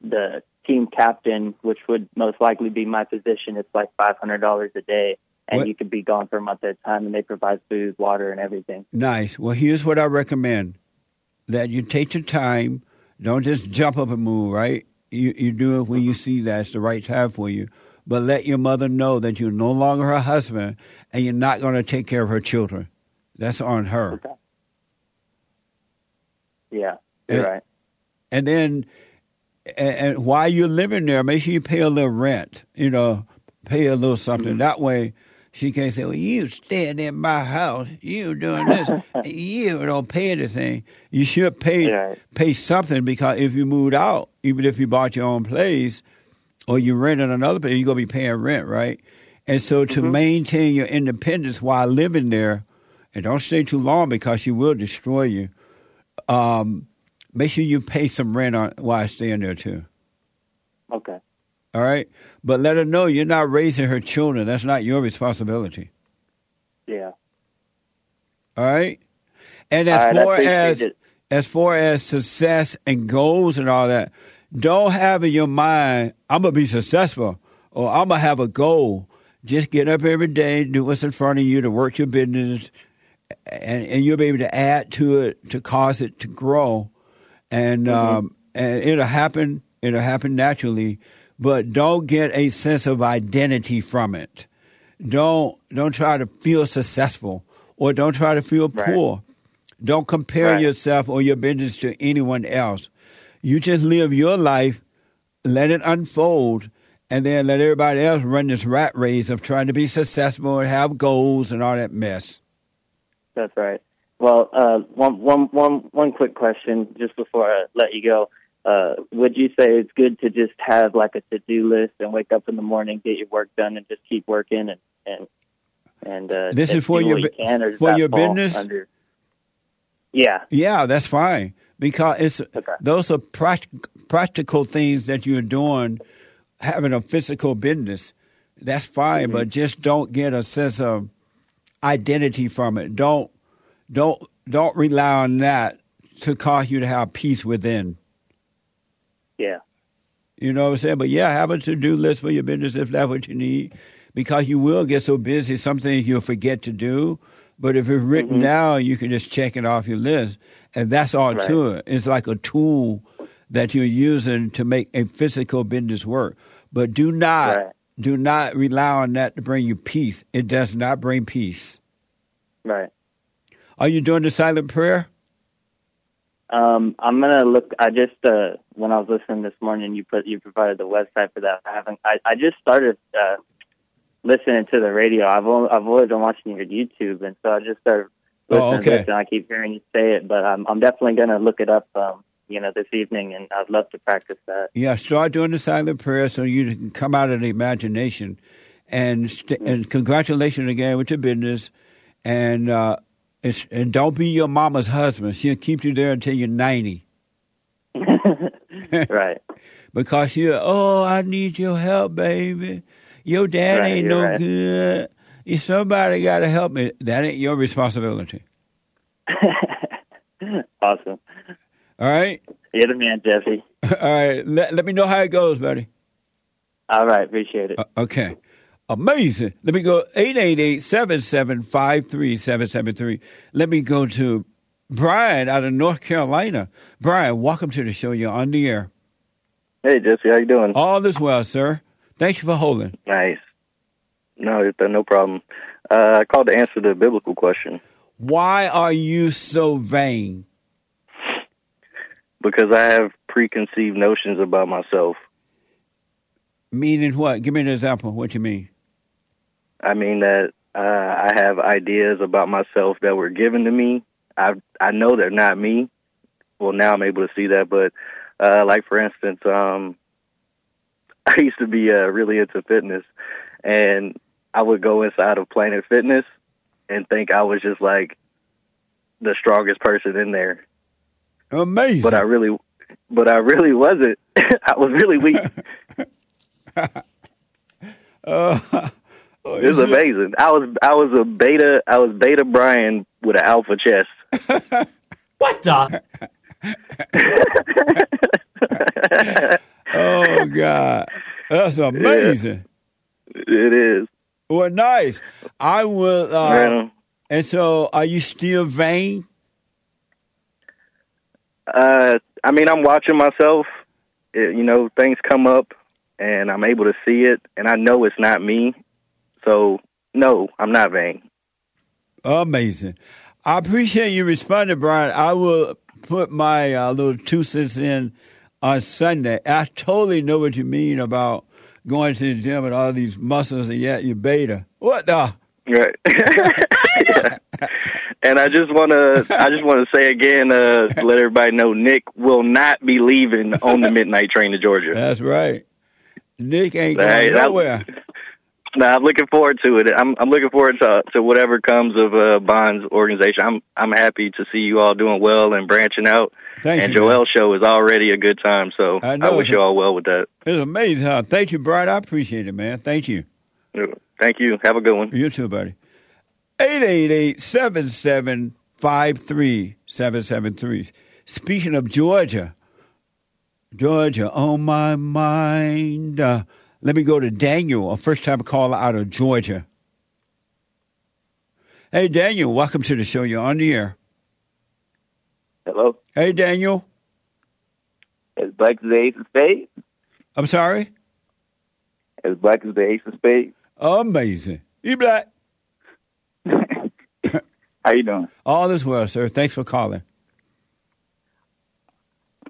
the team captain, which would most likely be my position, it's like five hundred dollars a day. And what? You could be gone for a month at a time, and they provide food, water, and everything. Nice. Well, here's what I recommend. That you take your time. Don't just jump up and move, right? You you do it when you see that's the right time for you. But let your mother know that you're no longer her husband and you're not going to take care of her children. That's on her. Okay. Yeah, you're and, right. And then and, and while you're living there, make sure you pay a little rent, you know, pay a little something. Mm-hmm. That way she can't say, well, you staying in my house, you doing this, you don't pay anything. You should pay yeah. pay something, because if you moved out, even if you bought your own place or you rented another place, you're going to be paying rent, right? And so to mm-hmm. maintain your independence while living there, and don't stay too long because she will destroy you, um, make sure you pay some rent on, while staying there too. Okay. All right? But let her know you're not raising her children. That's not your responsibility. Yeah. All right? And as right, far as as far as success and goals and all that, don't have in your mind, I'm going to be successful or I'm going to have a goal. Just get up every day, do what's in front of you to work your business, and, and you'll be able to add to it, to cause it to grow. And, mm-hmm. um, and it'll happen. It'll happen naturally. But don't get a sense of identity from it. Don't don't try to feel successful, or don't try to feel poor. Right. Don't compare right. yourself or your business to anyone else. You just live your life, let it unfold, and then let everybody else run this rat race of trying to be successful and have goals and all that mess. That's right. Well, uh, one, one, one, one quick question just before I let you go. Uh, would you say it's good to just have like a to-do list and wake up in the morning, get your work done, and just keep working? And and, and uh, this is for your you can, for your business. Under... Yeah. Yeah, that's fine. Because it's okay. Those are practic- practical things that you're doing, having a physical business. That's fine, mm-hmm. but just don't get a sense of identity from it. Don't don't don't rely on that to cause you to have peace within. Yeah. You know what I'm saying? But yeah, have a to-do list for your business if that's what you need, because you will get so busy, some things you'll forget to do. But if it's written mm-hmm. down, you can just check it off your list, and that's all right. to it. It's like a tool that you're using to make a physical business work. But do not right. do not rely on that to bring you peace. It does not bring peace. Right. Are you doing the silent prayer? Um, I'm gonna look. I just uh, when I was listening this morning, you put you provided the website for that. I haven't. I, I just started uh, listening to the radio. I've only, I've always been watching your YouTube, and so I just started listening. Oh, okay. to this, and I keep hearing you say it, but I'm, I'm definitely gonna look it up. Um, you know, this evening, and I'd love to practice that. Yeah, start doing the silent prayer so you can come out of the imagination. And st- mm-hmm. and congratulations again with your business, and. Uh, It's, and don't be your mama's husband. She'll keep you there until you're ninety. Right. Because you're, oh, I need your help, baby. Your dad right, ain't no right. good. If somebody got to help me. That ain't your responsibility. Awesome. All right? You're the man, Jesse. All right. Let, let me know how it goes, buddy. All right. Appreciate it. Uh, okay. Amazing. Let me go eight eight eight, seven seven five, three seven seven three. Let me go to Brian out of North Carolina. Brian, welcome to the show. You're on the air. Hey, Jesse. How you doing? All is well, sir. Thank you for holding. Nice. No, no problem. Uh, I called to answer the biblical question. Why are you so vain? Because I have preconceived notions about myself. Meaning what? Give me an example. What you mean? I mean that uh, I have ideas about myself that were given to me. I I know they're not me. Well, now I'm able to see that. But, uh, like, for instance, um, I used to be uh, really into fitness. And I would go inside of Planet Fitness and think I was just, like, the strongest person in there. Amazing. But I really, but I really wasn't. I was really weak. uh, oh, it was amazing. I was I was a beta. I was beta Brian with an alpha chest. What the? Oh God, that's amazing. Yeah, it is. Well, nice. I will. Uh, yeah. And so, are you still vain? Uh, I mean, I'm watching myself. It, you know, things come up. And I'm able to see it, and I know it's not me. So, no, I'm not vain. Amazing. I appreciate you responding, Brian. I will put my uh, little two cents in on Sunday. I totally know what you mean about going to the gym and all these muscles, and yet you're beta. What the? Right. Yeah. And I just want to I just want to say again, uh, to let everybody know, Nick will not be leaving on the midnight train to Georgia. That's right. Nick ain't going hey, nowhere. No, nah, I'm looking forward to it. I'm, I'm looking forward to to whatever comes of uh, Bond's organization. I'm I'm happy to see you all doing well and branching out. Thank and you, Joel's man. Show is already a good time, so I, I wish you all well with that. It's amazing, huh? Thank you, Brian. I appreciate it, man. Thank you. Thank you. Have a good one. You too, buddy. eight eight eight, seven seven five, three seven seven three. Speaking of Georgia... Georgia on my mind. Uh, let me go to Daniel, a first-time caller out of Georgia. Hey, Daniel, welcome to the show. You're on the air. Hello. Hey, Daniel. As black as the ace of spades. I'm sorry? As black as the ace of spades. Amazing. You black. How you doing? All is well, sir. Thanks for calling.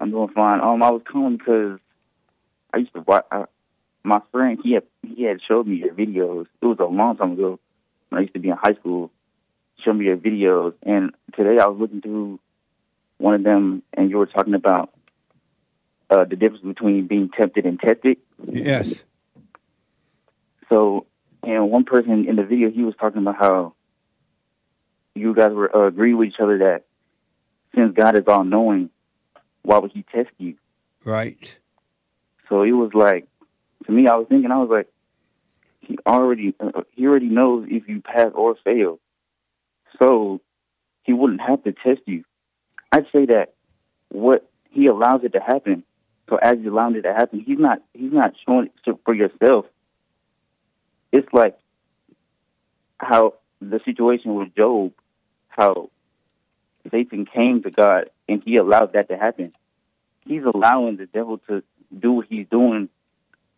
I'm doing fine. Um, I was calling because I used to watch uh, my friend. He had he had showed me your videos. It was a long time ago when I used to be in high school. He showed me your videos, and today I was looking through one of them, and you were talking about uh, the difference between being tempted and tested. Yes. So, and one person in the video, he was talking about how you guys were uh, agree with each other that since God is all-knowing, why would he test you? Right. So it was like, to me, I was thinking, I was like, he already uh, he already knows if you pass or fail. So he wouldn't have to test you. I'd say that what he allows it to happen, so as he's allowing it to happen, he's not he's not showing it for yourself. It's like how the situation with Job, how Satan came to God and he allowed that to happen. He's allowing the devil to do what he's doing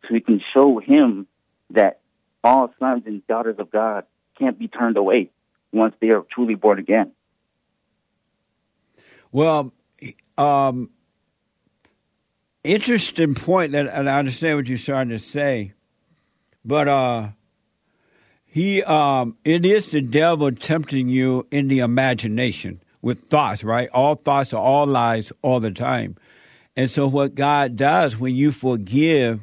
so he can show him that all sons and daughters of God can't be turned away once they are truly born again. Well, um, interesting point, that, and I understand what you're trying to say, but uh, he um, it is the devil tempting you in the imagination with thoughts, right? All thoughts are all lies all the time. And so what God does when you forgive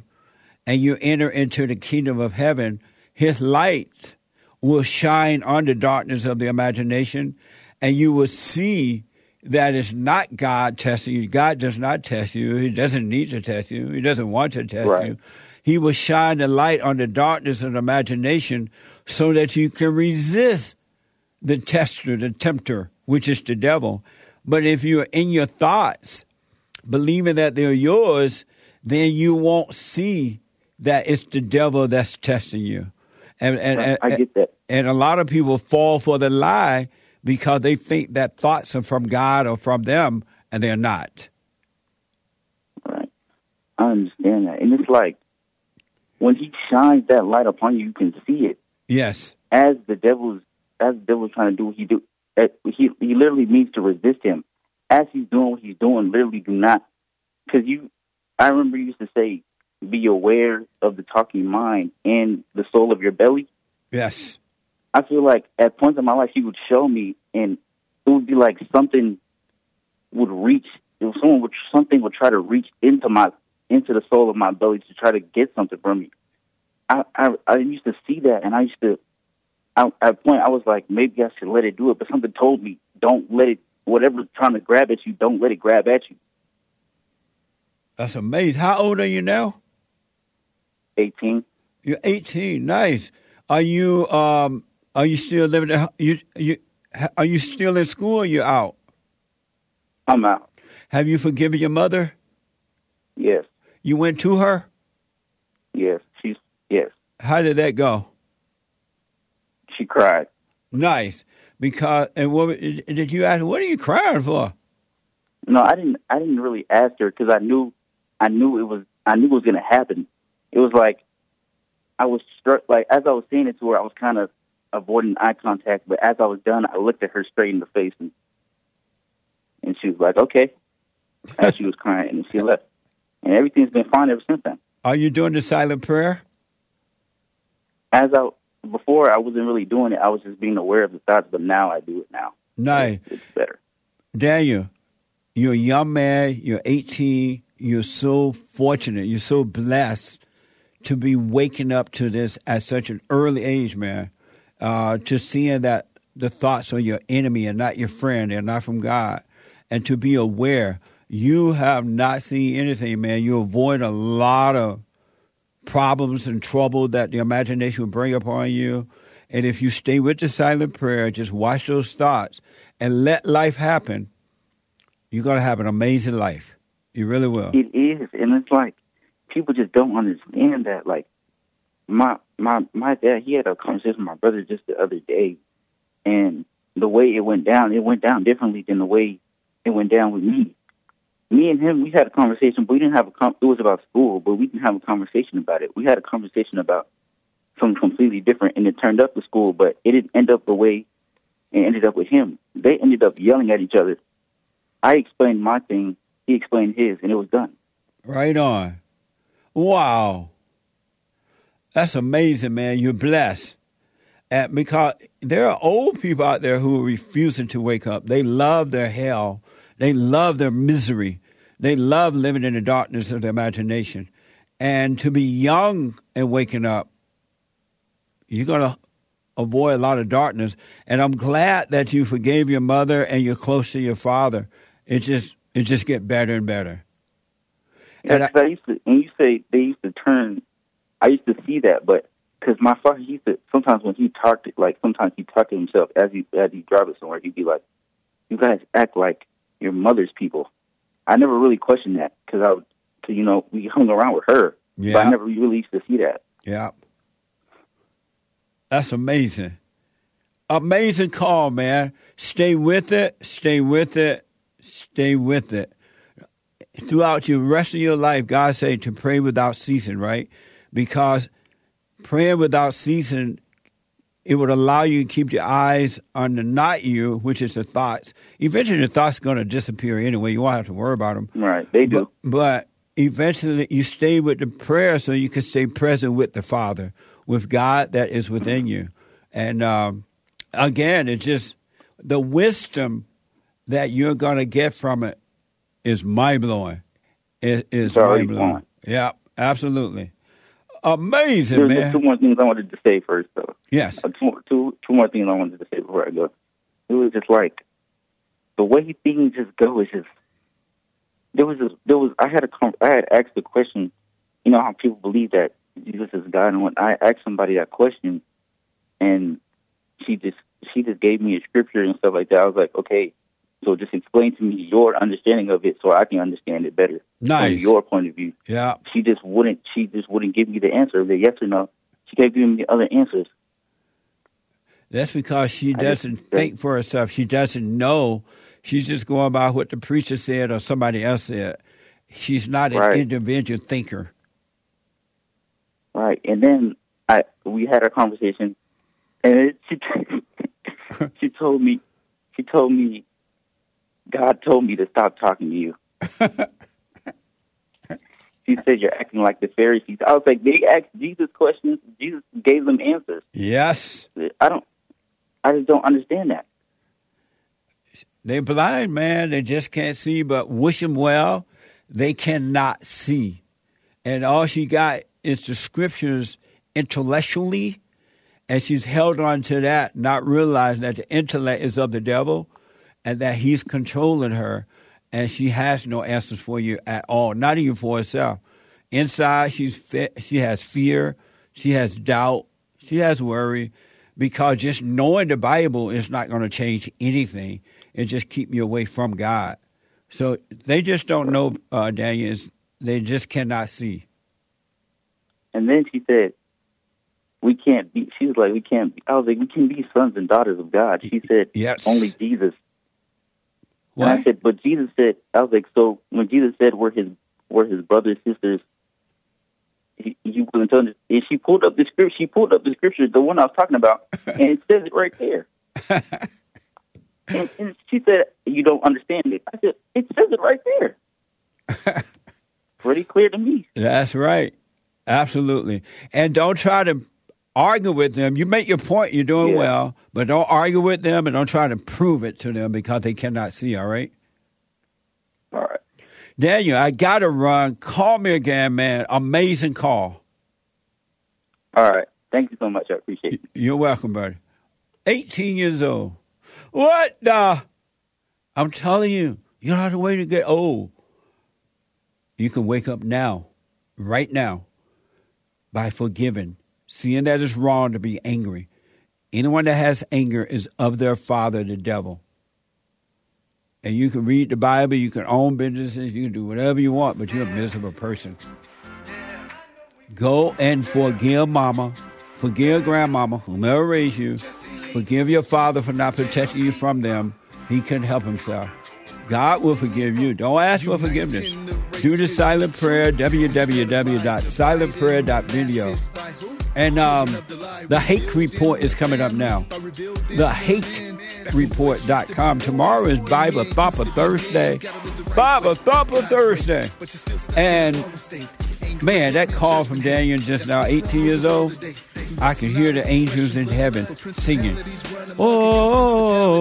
and you enter into the kingdom of heaven, his light will shine on the darkness of the imagination, and you will see that it's not God testing you. God does not test you. He doesn't need to test you. He doesn't want to test right. you. He will shine the light on the darkness of the imagination so that you can resist the tester, the tempter, which is the devil. But if you're in your thoughts, believing that they're yours, then you won't see that it's the devil that's testing you. And, and, and I get that. And a lot of people fall for the lie because they think that thoughts are from God or from them, and they're not. Right. I understand that. And it's like, when he shines that light upon you, you can see it. Yes. As the devil's, as the devil's trying to do what he do, he, he literally means to resist him. As he's doing what he's doing, literally do not. Because you, I remember you used to say, be aware of the talking mind and the soul of your belly. Yes. I feel like at points in my life, he would show me, and it would be like something would reach, if someone would, something would try to reach into my, into the soul of my belly to try to get something from me. I, I, I used to see that, and I used to, I, at a point, I was like, maybe I should let it do it, but something told me, don't let it, whatever's trying to grab at you, don't let it grab at you. That's amazing. How old are you now? eighteen. You're eighteen. Nice. Are you um are you still living at, you you are you still in school or you're out? I'm out. Have you forgiven your mother? Yes. You went to her? Yes. She's yes. How did that go? She cried. Nice. Because and what did you ask her, what are you crying for? No, I didn't I didn't really ask her cuz I knew I knew it was I knew it was going to happen. It was like I was struck, like, as I was saying it to her, I was kind of avoiding eye contact, but as I was done, I looked at her straight in the face, and, and she was like, okay. And she was crying, and she left. And everything's been fine ever since then. Are you doing the silent prayer? As I, before, I wasn't really doing it. I was just being aware of the thoughts, but now I do it now. Nice. It's, it's better. Daniel, you're a young man, you're eighteen, you're so fortunate, you're so blessed to be waking up to this at such an early age, man, uh, to seeing that the thoughts are your enemy and not your friend and not from God, and to be aware. You have not seen anything, man. You avoid a lot of problems and trouble that the imagination will bring upon you. And if you stay with the silent prayer, just watch those thoughts and let life happen, you're going to have an amazing life. You really will. It is, and it's like, people just don't understand that. Like, my my my dad, he had a conversation with my brother just the other day, and the way it went down, it went down differently than the way it went down with me. Me and him, we had a conversation, but we didn't have a con- it was about school, but we didn't have a conversation about it. We had a conversation about something completely different, and it turned up to school, but it didn't end up the way it ended up with him. They ended up yelling at each other. I explained my thing, he explained his, and it was done. Right on. Wow. That's amazing, man. You're blessed. And because there are old people out there who are refusing to wake up. They love their hell. They love their misery. They love living in the darkness of their imagination. And to be young and waking up, you're going to avoid a lot of darkness. And I'm glad that you forgave your mother and you're close to your father. It just it just get better and better. And I, I used to, when you say they used to turn, I used to see that, but because my father, he used to, sometimes when he talked, like sometimes he talked to himself as he as he drove us somewhere, he'd be like, "You guys act like your mother's people." I never really questioned that because I, cause, you know, we hung around with her, yeah. But I never really used to see that. Yeah, that's amazing, amazing call, man. Stay with it. Stay with it. Stay with it. Throughout the rest of your life, God said to pray without ceasing, right? Because praying without ceasing, it would allow you to keep your eyes on the not you, which is the thoughts. Eventually, the thoughts are going to disappear anyway. You won't have to worry about them. Right, they do. But, but eventually, you stay with the prayer so you can stay present with the Father, with God that is within you. And um, again, it's just the wisdom that you're going to get from it. Is mind-blowing. It is mind-blowing. Yeah, absolutely. Amazing, There's man. There's two more things I wanted to say first, though. Yes. Uh, two, two, two more things I wanted to say before I go. It was just like, the way things just go is just, there was, this, there was I had a, I had asked the question, you know how people believe that Jesus is God, and when I asked somebody that question, and she just, she just gave me a scripture and stuff like that, I was like, okay, so just explain to me your understanding of it so I can understand it better. Nice. From your point of view. Yeah. She just wouldn't she just wouldn't give me the answer, the yes or no. She kept giving me other answers. That's because she doesn't just, think for herself. She doesn't know. She's just going by what the preacher said or somebody else said. She's not an right. individual thinker. Right. And then I we had a conversation and it, she she told me she told me God told me to stop talking to you. She said, you're acting like the Pharisees. I was like, they asked Jesus questions. Jesus gave them answers. Yes. I don't, I just don't understand that. They're blind, man. They just can't see, but wish them well. They cannot see. And all she got is the scriptures intellectually, and she's held on to that, not realizing that the intellect is of the devil. And that he's controlling her, and she has no answers for you at all, not even for herself. Inside, she's fe- she has fear, she has doubt, she has worry, because just knowing the Bible is not going to change anything. It just keep you away from God. So they just don't know, uh, Daniel. It's, they just cannot see. And then she said, we can't be, she was like, we can't be, I was like, we can be sons and daughters of God. She said, yes. Only Jesus. What? And I said, but Jesus said, I was like, so when Jesus said we're his, we're his brothers, sisters, he, he wasn't telling us. And she pulled up the scripture, she pulled up the scripture, the one I was talking about, and it says it right there. and, and she said, you don't understand it. I said, it says it right there. Pretty clear to me. That's right. Absolutely. And don't try to argue with them. You make your point. You're doing yeah. well, but don't argue with them and don't try to prove it to them because they cannot see, all right? All right. Daniel, I got to run. Call me again, man. Amazing call. All right. Thank you so much. I appreciate it. You're welcome, buddy. eighteen years old. What the? I'm telling you, you don't have to wait to get old. You can wake up now, right now, by forgiving. Seeing that it's wrong to be angry. Anyone that has anger is of their father, the devil. And you can read the Bible, you can own businesses, you can do whatever you want, but you're a miserable person. Go and forgive mama, forgive grandmama, whomever raised you, forgive your father for not protecting you from them. He couldn't help himself. God will forgive you. Don't ask for forgiveness. Do the silent prayer, w w w dot silent prayer dot video. And um, the Hake Report is coming up now. the hake report dot com. Tomorrow is Bible Thumper Thursday. Bible Thumper Thursday. And, man, that call from Daniel just now, eighteen years old, I can hear the angels in heaven singing. Oh,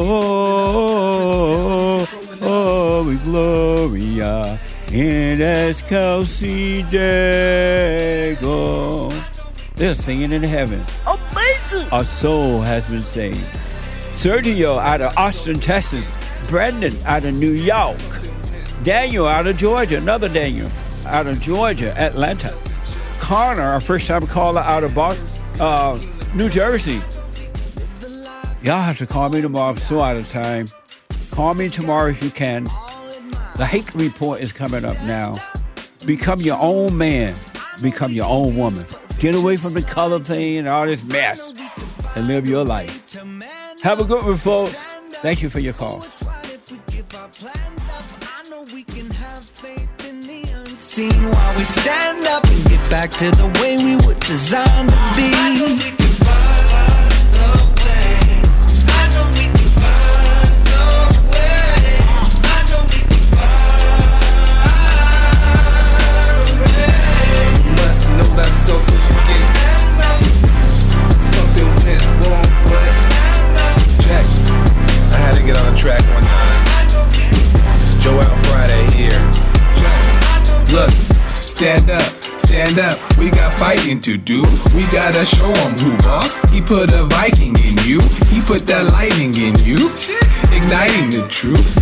oh, oh, oh, oh, Gloria in Escalcedego. They're singing in heaven. Oh, A soul has been saved. Sergio out of Austin, Texas. Brendan out of New York. Daniel out of Georgia. Another Daniel out of Georgia, Atlanta. Connor, our first-time caller out of Boston, uh, New Jersey. Y'all have to call me tomorrow. I'm so out of time. Call me tomorrow if you can. The Hake Report is coming up now. Become your own man. Become your own woman. Get away from the color thing and all this mess and live your life. Have a good one, folks. Thank you for your call. Seen why we stand up and get back to the way we were designed to be. I know we can find the way. I know we can find the way. I know we can find the way. You must know that so so you can. Something went wrong, but Jack, I had to get on the track one time. Joel Friday here. Look, stand up, stand up, we got fighting to do. We gotta show him who boss. He put a Viking in you. He put that lightning in you, igniting the truth.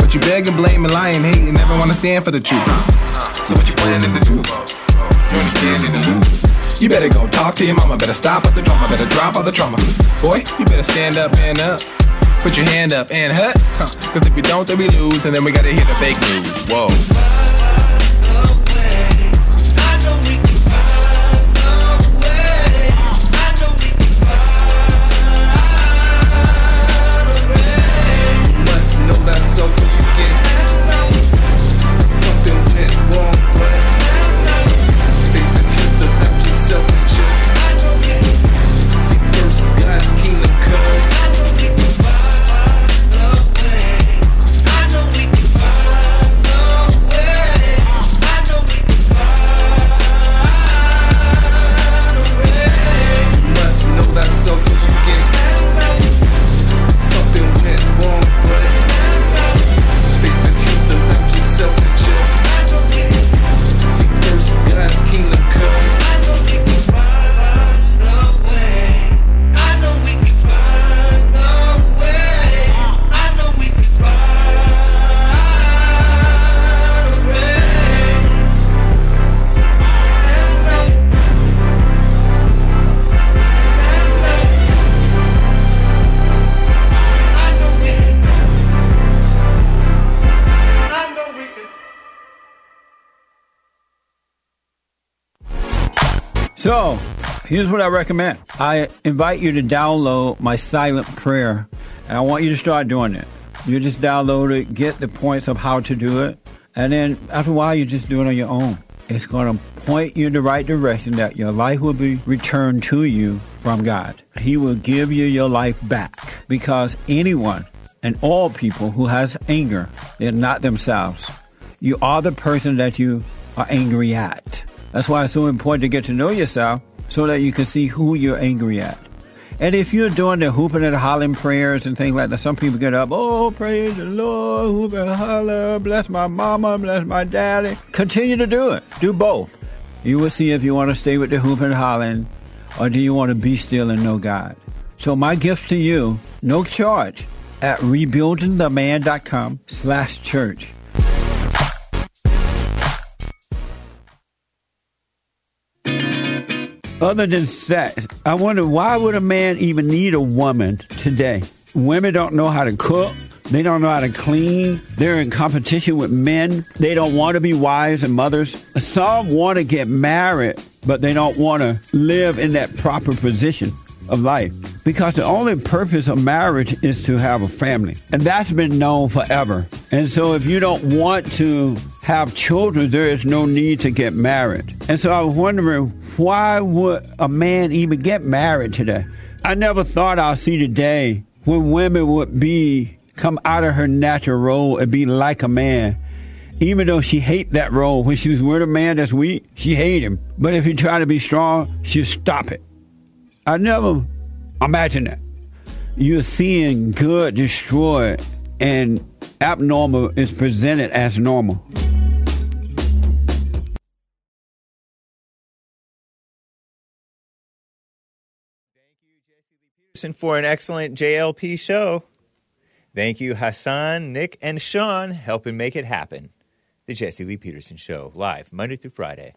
But you beg and blame and lie and hate and never wanna stand for the truth. So what you planning to do? You understand in the loop. You better go talk to your mama, better stop all the drama, better drop all the trauma. Boy, you better stand up and up. Put your hand up and hut. Huh. Cause if you don't, then we lose, and then we gotta hear the fake news. Whoa. I know we can find the way. I know we can find the way. You must know that so so you get. Something went wrong, but face the truth about yourself and just seek first God's kingdom, cause I know we can find the way. I know we can find the way. I know we can find the way. You must know that so so you get. Something went wrong, but face the truth about yourself and just seek first God's kingdom, cause I know we can find the way. I know we can find the way. I know we can find the way. I know we can. I know we can. So, here's what I recommend. I invite you to download my silent prayer, and I want you to start doing it. You just download it, get the points of how to do it, and then after a while, you just do it on your own. It's going to point you in the right direction that your life will be returned to you from God. He will give you your life back, because anyone and all people who has anger, they're not themselves. You are the person that you are angry at. That's why it's so important to get to know yourself, so that you can see who you're angry at. And if you're doing the hooping and hollering prayers and things like that, some people get up, oh, praise the Lord, hoop and holler, bless my mama, bless my daddy. Continue to do it. Do both. You will see if you want to stay with the hooping and hollering, or do you want to be still and know God. So my gift to you, no charge, at rebuildingtheman.com slash church. Other than sex, I wonder, why would a man even need a woman today? Women don't know how to cook. They don't know how to clean. They're in competition with men. They don't want to be wives and mothers. Some want to get married, but they don't want to live in that proper position of life. Because the only purpose of marriage is to have a family. And that's been known forever. And so if you don't want to have children, there is no need to get married. And so I was wondering, why would a man even get married today? I never thought I'd see the day when women would be come out of her natural role and be like a man. Even though she hate that role, when she's with a man that's weak, she hate him. But if you try to be strong, she'll stop it. I never imagined that. You're seeing good destroyed and abnormal is presented as normal. Peterson for an excellent J L P show. Thank you, Hassan, Nick, and Sean, helping make it happen. The Jesse Lee Peterson Show, live Monday through Friday.